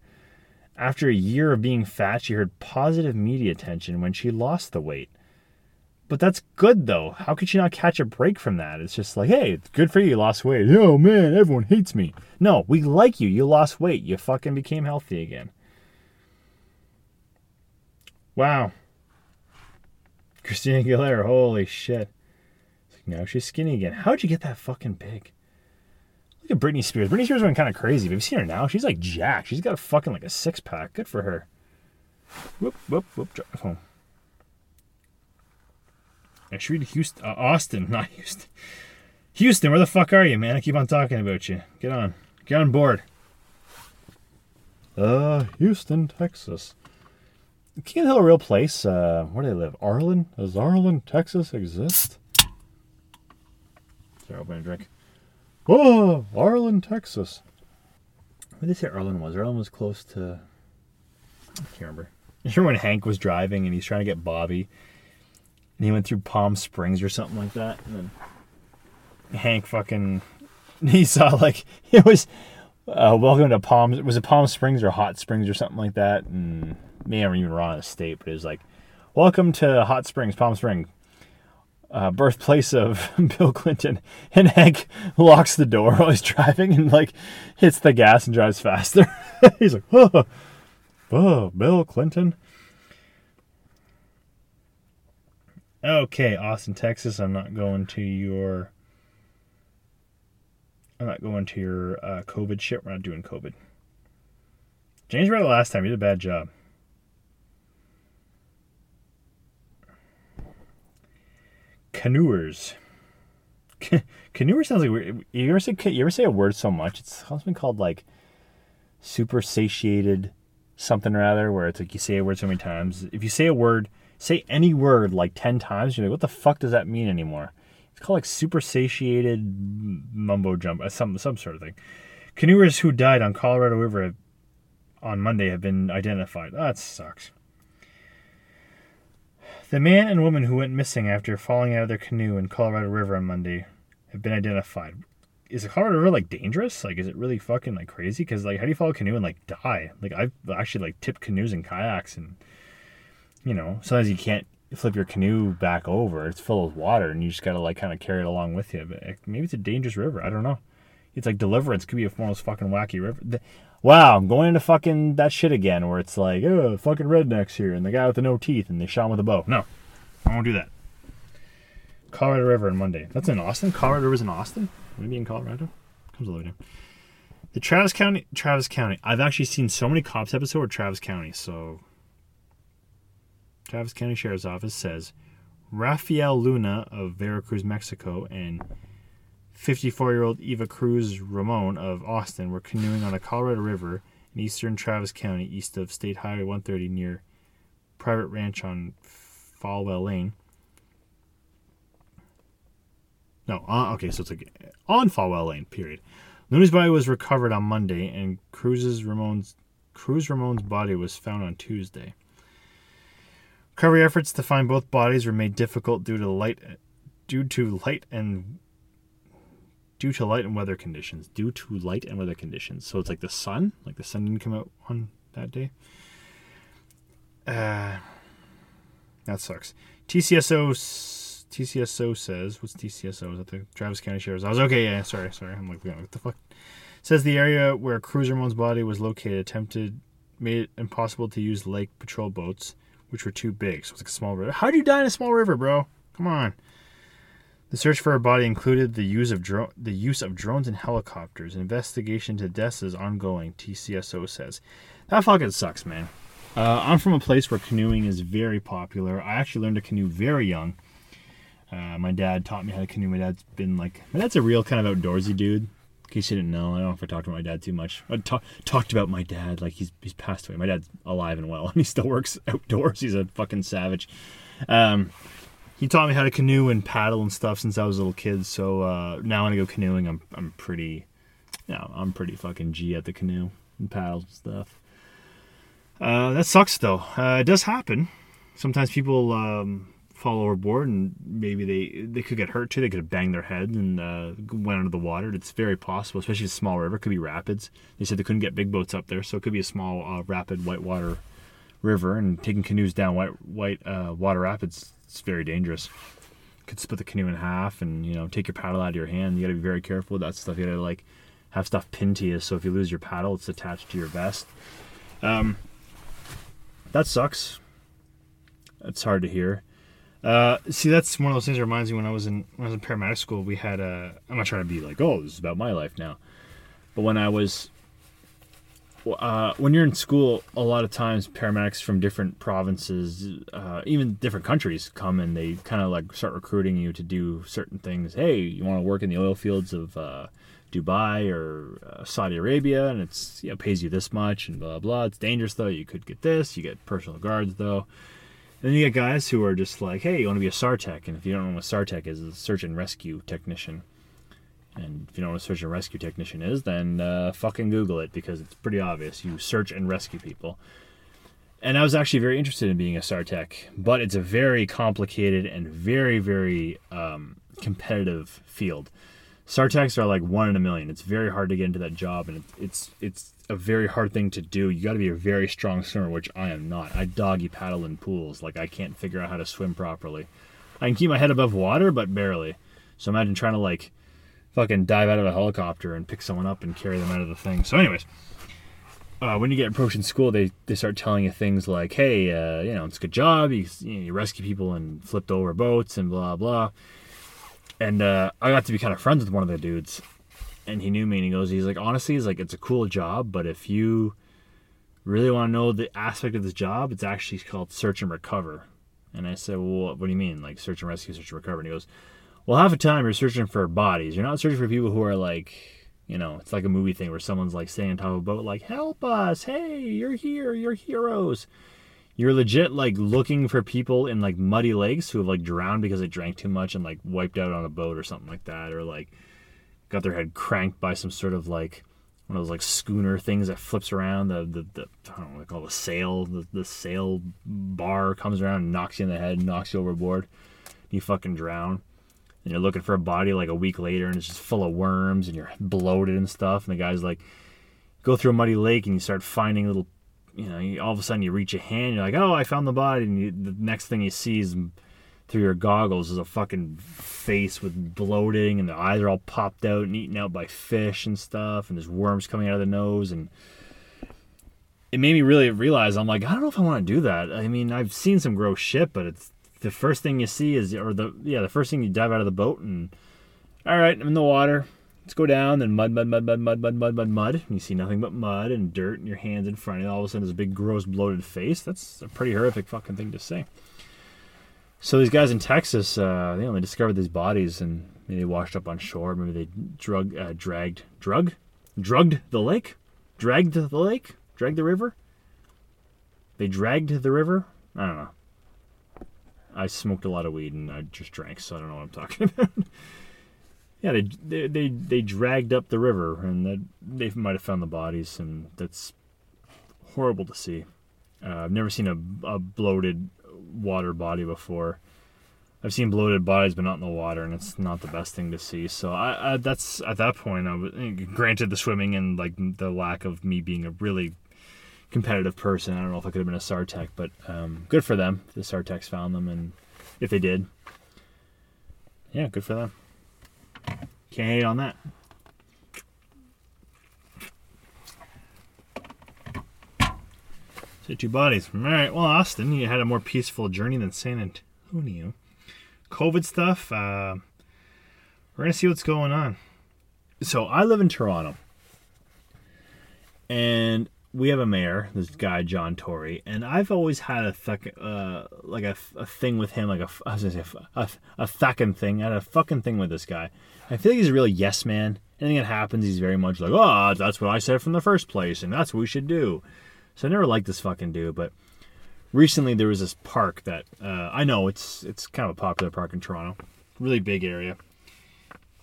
After a year of being fat, she heard positive media attention when she lost the weight. But that's good, though. How could she not catch a break from that? It's just like, hey, it's good for you. You lost weight. Oh, man, everyone hates me. No, we like you. You lost weight. You fucking became healthy again. Wow. Christina Aguilera, holy shit. Now she's skinny again. How'd you get that fucking big? Look at Britney Spears. Britney Spears went kind of crazy. But have you seen her now? She's like jacked. She's got a fucking like a six pack. Good for her. Whoop, whoop, whoop. Drive home. I should read Houston. Uh, Austin, not Houston. Houston, where the fuck are you, man? I keep on talking about you. Get on. Get on board. Uh, Houston, Texas. Can you tell a real place? Uh, where do they live? Arlen? Does Arlen, Texas exist? Sorry, I'll open a drink. Oh, Arlen, Texas. What did they say Arlen was? Arlen was close to... I can't remember. I remember when Hank was driving and he's trying to get Bobby. And he went through Palm Springs or something like that. And then Hank fucking... He saw like... It was... Uh, welcome to Palm... Was it Palm Springs or Hot Springs or something like that? And maybe I'm even wrong on the state, but it was like... Welcome to Hot Springs, Palm Springs. Uh, birthplace of Bill Clinton, and Hank locks the door while he's driving and like hits the gas and drives faster. He's like, whoa, whoa, Bill Clinton. Okay, Austin, Texas. I'm not going to your. I'm not going to your uh, COVID shit. We're not doing COVID. James read it last time. He did a bad job. Canoers. Canoer sounds like weird. You ever say you ever say a word so much? It's something called like super satiated something or other, where it's like you say a word so many times. If you say a word, say any word like ten times, you're like, what the fuck does that mean anymore? It's called like super satiated mumbo jumbo, some some sort of thing. Canoers who died on Colorado River have, on Monday have been identified. Oh, that sucks. The man and woman who went missing after falling out of their canoe in Colorado River on Monday have been identified. Is the Colorado River, like, dangerous? Like, is it really fucking, like, crazy? Because, like, how do you fall a canoe and, like, die? Like, I've actually, like, tipped canoes and kayaks and, you know, sometimes you can't flip your canoe back over. It's full of water and you just got to, like, kind of carry it along with you. But maybe it's a dangerous river. I don't know. It's like Deliverance could be a form of fucking wacky river. The, wow, I'm going into fucking that shit again where it's like, oh, fucking rednecks here and the guy with the no teeth and they shot him with a bow. No, I won't do that. Colorado River on Monday. That's in Austin? Colorado River's in Austin? Would it be in Colorado? Comes all the way down. The Travis County, Travis County. I've actually seen so many Cops episodes of Travis County, so. Travis County Sheriff's Office says, Rafael Luna of Veracruz, Mexico and fifty-four-year-old Eva Cruz Ramon of Austin were canoeing on a Colorado River in eastern Travis County, east of State Highway one thirty near private ranch on Falwell Lane. No, uh, okay, so it's like on Falwell Lane, period. Luna's body was recovered on Monday, and Cruz's Ramon's Cruz Ramon's body was found on Tuesday. Recovery efforts to find both bodies were made difficult due to light, due to light and due to light and weather conditions. Due to light and weather conditions. So it's like the sun, like the sun didn't come out on that day. Uh, that sucks. T C S O T C S O says, what's T C S O? Is that the Travis County Sheriff's? I was okay. Yeah, sorry, sorry. I'm like, what the fuck? It says the area where Cruz Ramon's body was located attempted made it impossible to use lake patrol boats, which were too big, so it's like a small river. How'd you die in a small river, bro? Come on. The search for her body included the use of dro- the use of drones and helicopters. An investigation to deaths is ongoing, T C S O says. That fucking sucks, man. Uh, I'm from a place where canoeing is very popular. I actually learned to canoe very young. Uh, my dad taught me how to canoe. My dad's been like... My dad's a real kind of outdoorsy dude. In case you didn't know, I don't know if I talked about my dad too much. I talk, talked about my dad like he's he's passed away. My dad's alive and well, and he still works outdoors. He's a fucking savage. Um, he taught me how to canoe and paddle and stuff since I was a little kid. So uh, now when I go canoeing, I'm I'm pretty, you know, I'm pretty fucking G at the canoe and paddles and stuff. Uh, that sucks though. Uh, it does happen. Sometimes people um, fall overboard and maybe they, they could get hurt too. They could have banged their head and uh, went under the water. It's very possible, especially a small river. It could be rapids. They said they couldn't get big boats up there, so it could be a small uh, rapid whitewater river. And taking canoes down white white uh, water rapids, it's very dangerous. You could split the canoe in half and, you know, take your paddle out of your hand. You got to be very careful with that stuff. You got to like have stuff pinned to you, so if you lose your paddle, it's attached to your vest. Um, That sucks. That's hard to hear. Uh, see, that's one of those things that reminds me when I was in when I was in paramedic school, we had a... I'm not trying to be like, oh, this is about my life now. But when I was... Uh, when you're in school, a lot of times paramedics from different provinces, uh, even different countries, come and they kind of like start recruiting you to do certain things. Hey, you want to work in the oil fields of uh, Dubai or uh, Saudi Arabia, and it's, you know, pays you this much and blah blah. It's dangerous though. You could get this. You get personal guards though. And then you get guys who are just like, hey, you want to be a SARTEC, and if you don't know what SARTEC is, it's a search and rescue technician. And if you don't know what a search and rescue technician is, then uh, fucking Google it, because it's pretty obvious. You search and rescue people. And I was actually very interested in being a SARTEC, but it's a very complicated and very, very um, competitive field. SARTECs are like one in a million. It's very hard to get into that job, and it's it's a very hard thing to do. You got to be a very strong swimmer, which I am not. I doggy paddle in pools. Like, I can't figure out how to swim properly. I can keep my head above water, but barely. So imagine trying to, like, fucking dive out of a helicopter and pick someone up and carry them out of the thing. So anyways, uh, when you get approached in school, they, they start telling you things like, hey, uh, you know, it's a good job. You, you, know, you rescue people and flipped over boats and blah, blah. And uh, I got to be kind of friends with one of the dudes. And he knew me, and he goes, he's like, honestly, he's like, it's a cool job, but if you really want to know the aspect of this job, it's actually called search and recover. And I said, well, what do you mean? Like search and rescue, search and recover. And he goes, well, half the time you're searching for bodies. You're not searching for people who are like, you know, it's like a movie thing where someone's like standing on top of a boat, like, help us. Hey, you're here. You're heroes. You're legit like looking for people in like muddy lakes who have like drowned because they drank too much and like wiped out on a boat or something like that. Or like got their head cranked by some sort of like one of those like schooner things that flips around. The, the, the I don't know what they call it, the sail. The, the sail bar comes around and knocks you in the head and knocks you overboard. You fucking drown. And you're looking for a body like a week later, and it's just full of worms, and you're bloated and stuff. And the guy's like, go through a muddy lake, and you start finding little, you know, you, all of a sudden you reach a hand, you're like, oh, I found the body. And you, the next thing you see is through your goggles is a fucking face with bloating, and the eyes are all popped out and eaten out by fish and stuff, and there's worms coming out of the nose. And it made me really realize, I'm like, I don't know if I want to do that. I mean, I've seen some gross shit, but it's, the first thing you see is, or the, yeah, the first thing you dive out of the boat and, all right, I'm in the water. Let's go down. Then mud, mud, mud, mud, mud, mud, mud, mud, mud. And you see nothing but mud and dirt and your hands in front of you. All of a sudden, there's a big, gross, bloated face. That's a pretty horrific fucking thing to say. So these guys in Texas, uh, you know, they discovered these bodies, and maybe they washed up on shore. Maybe they drug, uh, dragged, drug? Drugged the lake? Dragged the lake? Dragged the river? They dragged the river? I don't know. I smoked a lot of weed and I just drank, so I don't know what I'm talking about. yeah, they, they they they dragged up the river, and that they might have found the bodies, and that's horrible to see. Uh, I've never seen a, a bloated water body before. I've seen bloated bodies, but not in the water, and it's not the best thing to see. So I, I that's at that point, I was, granted the swimming and like the lack of me being a really competitive person. I don't know if I could have been a SARTEC, but um, good for them. The SARTECs found them, and if they did, yeah, good for them. Can't hate on that. So two bodies. All right. Well, Austin, you had a more peaceful journey than San Antonio. COVID stuff, uh, we're going to see what's going on. So I live in Toronto, and we have a mayor, this guy, John Tory, and I've always had a th- uh, like a, a thing with him, like a, I was gonna say a, a fucking thing. I had a fucking thing with this guy. I feel like he's a real yes man. Anything that happens, he's very much like, oh, that's what I said from the first place, and that's what we should do. So I never liked this fucking dude, but recently, there was this park that, uh, I know, it's it's kind of a popular park in Toronto. Really big area.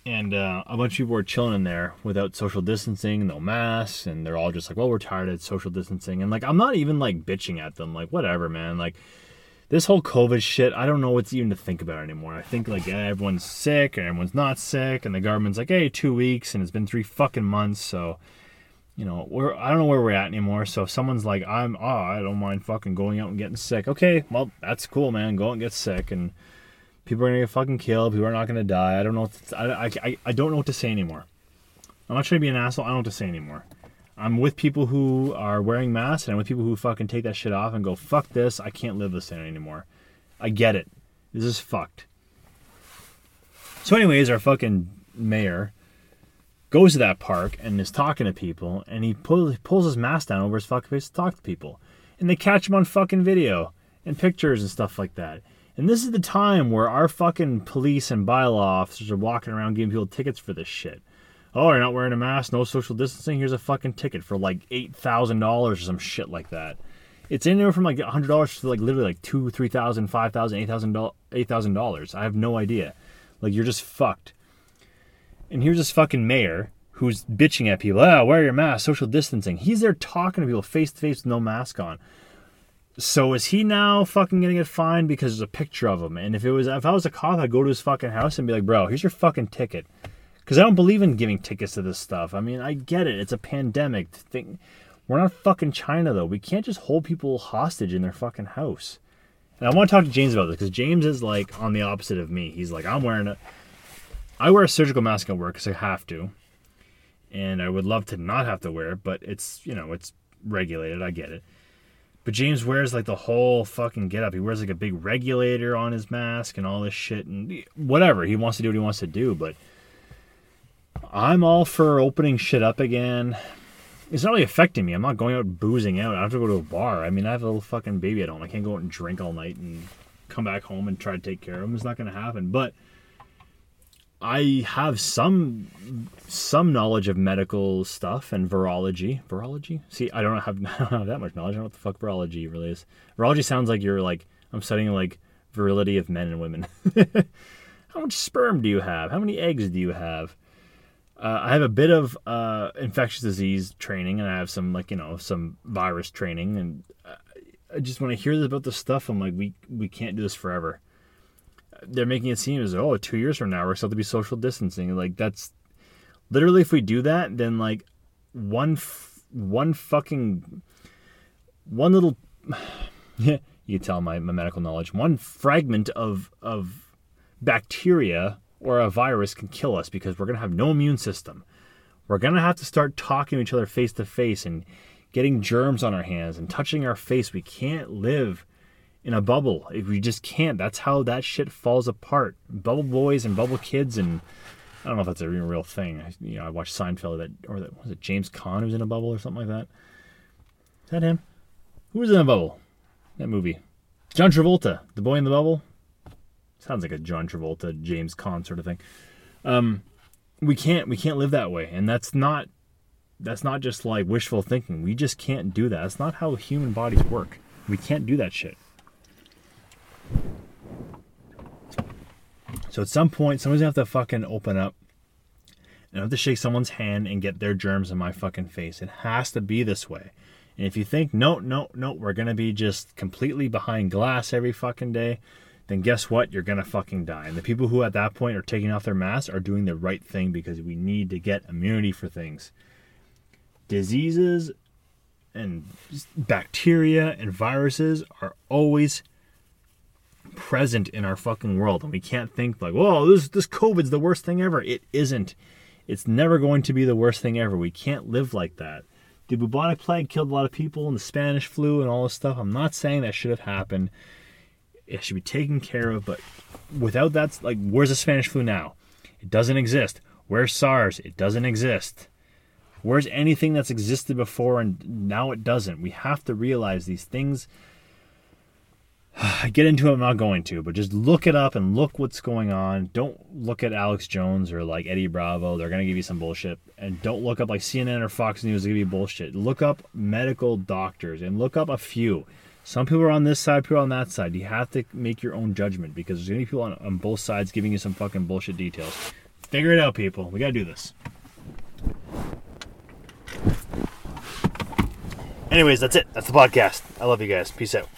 And uh, a bunch of people were chilling in there without social distancing, no masks, and they're all just like, well, we're tired of social distancing. And, like, I'm not even, like, bitching at them. Like, whatever, man. Like, this whole COVID shit, I don't know what's even to think about anymore. I think, like, everyone's sick and everyone's not sick, and the government's like, hey, two weeks, and it's been three fucking months, so... You know, we're, I don't know where we're at anymore. So if someone's like, I'm, oh, I don't mind fucking going out and getting sick. Okay, well, that's cool, man. Go out and get sick. And people are going to get fucking killed. People are not going to die. I don't know what to, I, I, I don't know what to say anymore. I'm not trying to be an asshole. I don't know what to say anymore. I'm with people who are wearing masks, and I'm with people who fucking take that shit off and go, fuck this. I can't live this anymore. I get it. This is fucked. So anyways, our fucking mayor... goes to that park and is talking to people, and he pulls pulls his mask down over his fucking face to talk to people. And they catch him on fucking video and pictures and stuff like that. And this is the time where our fucking police and bylaw officers are walking around giving people tickets for this shit. Oh, you're not wearing a mask, no social distancing, here's a fucking ticket for like eight thousand dollars or some shit like that. It's anywhere from like one hundred dollars to like literally like two thousand dollars, three thousand dollars, five thousand dollars, eight thousand dollars. I have no idea. Like, you're just fucked. And here's this fucking mayor who's bitching at people. Ah, oh, wear your mask, social distancing. He's there talking to people face to face with no mask on. So is he now fucking gonna get fined because there's a picture of him? And if it was, if I was a cop, I'd go to his fucking house and be like, bro, here's your fucking ticket. Because I don't believe in giving tickets to this stuff. I mean, I get it. It's a pandemic thing. We're not fucking China, though. We can't just hold people hostage in their fucking house. And I want to talk to James about this, because James is like on the opposite of me. He's like, I'm wearing a... I wear a surgical mask at work because I have to, and I would love to not have to wear it, but it's, you know, it's regulated, I get it. But James wears, like, the whole fucking getup. He wears, like, a big regulator on his mask and all this shit, and whatever. He wants to do what he wants to do, but I'm all for opening shit up again. It's not really affecting me. I'm not going out boozing out. I have to go to a bar. I mean, I have a little fucking baby at home. I can't go out and drink all night and come back home and try to take care of him. It's not going to happen, but... I have some some knowledge of medical stuff and virology. Virology? See, I don't have, I don't have that much knowledge. I don't know what the fuck virology really is. Virology sounds like you're like, I'm studying like virility of men and women. How much sperm do you have? How many eggs do you have? Uh, I have a bit of uh, infectious disease training, and I have some like, you know, some virus training. And I just, when I hear about this stuff, I'm like, we we can't do this forever. They're making it seem as oh, two years from now we're still to be social distancing. Like, that's literally, if we do that, then like one f- one fucking one little you tell my, my medical knowledge, one fragment of of bacteria or a virus can kill us, because we're gonna have no immune system. We're gonna have to start talking to each other face to face and getting germs on our hands and touching our face. We can't live in a bubble. We just can't. That's how that shit falls apart. Bubble boys and bubble kids, and I don't know if that's a real thing. I, you know, I watched Seinfeld, that, or that, was it James Caan who's in a bubble or something like that? Is that him? Who was in a bubble? That movie. John Travolta, the boy in the bubble. Sounds like a John Travolta, James Caan sort of thing. Um, we can't. We can't live that way, and that's not. That's not just like wishful thinking. We just can't do that. That's not how human bodies work. We can't do that shit. So at some point, someone's going to have to fucking open up, and I have to shake someone's hand and get their germs in my fucking face. It has to be this way. And if you think, no, no, no, we're going to be just completely behind glass every fucking day, then guess what? You're going to fucking die. And the people who at that point are taking off their masks are doing the right thing, because we need to get immunity for things. Diseases and bacteria and viruses are always present in our fucking world. And we can't think like, whoa, this, this COVID's the worst thing ever. It isn't. It's never going to be the worst thing ever. We can't live like that. The bubonic plague killed a lot of people, and the Spanish flu and all this stuff. I'm not saying that should have happened. It should be taken care of, but without that, like, where's the Spanish flu now? It doesn't exist. Where's SARS? It doesn't exist. Where's anything that's existed before and now it doesn't? We have to realize these things. I get into it, I'm not going to, but just look it up and look what's going on. Don't look at Alex Jones or like Eddie Bravo. They're going to give you some bullshit. And don't look up like C N N or Fox News. They give you bullshit. Look up medical doctors and look up a few. Some people are on this side, people are on that side. You have to make your own judgment, because there's going to be people on, on both sides giving you some fucking bullshit details. Figure it out, people. We got to do this. Anyways, that's it. That's the podcast. I love you guys. Peace out.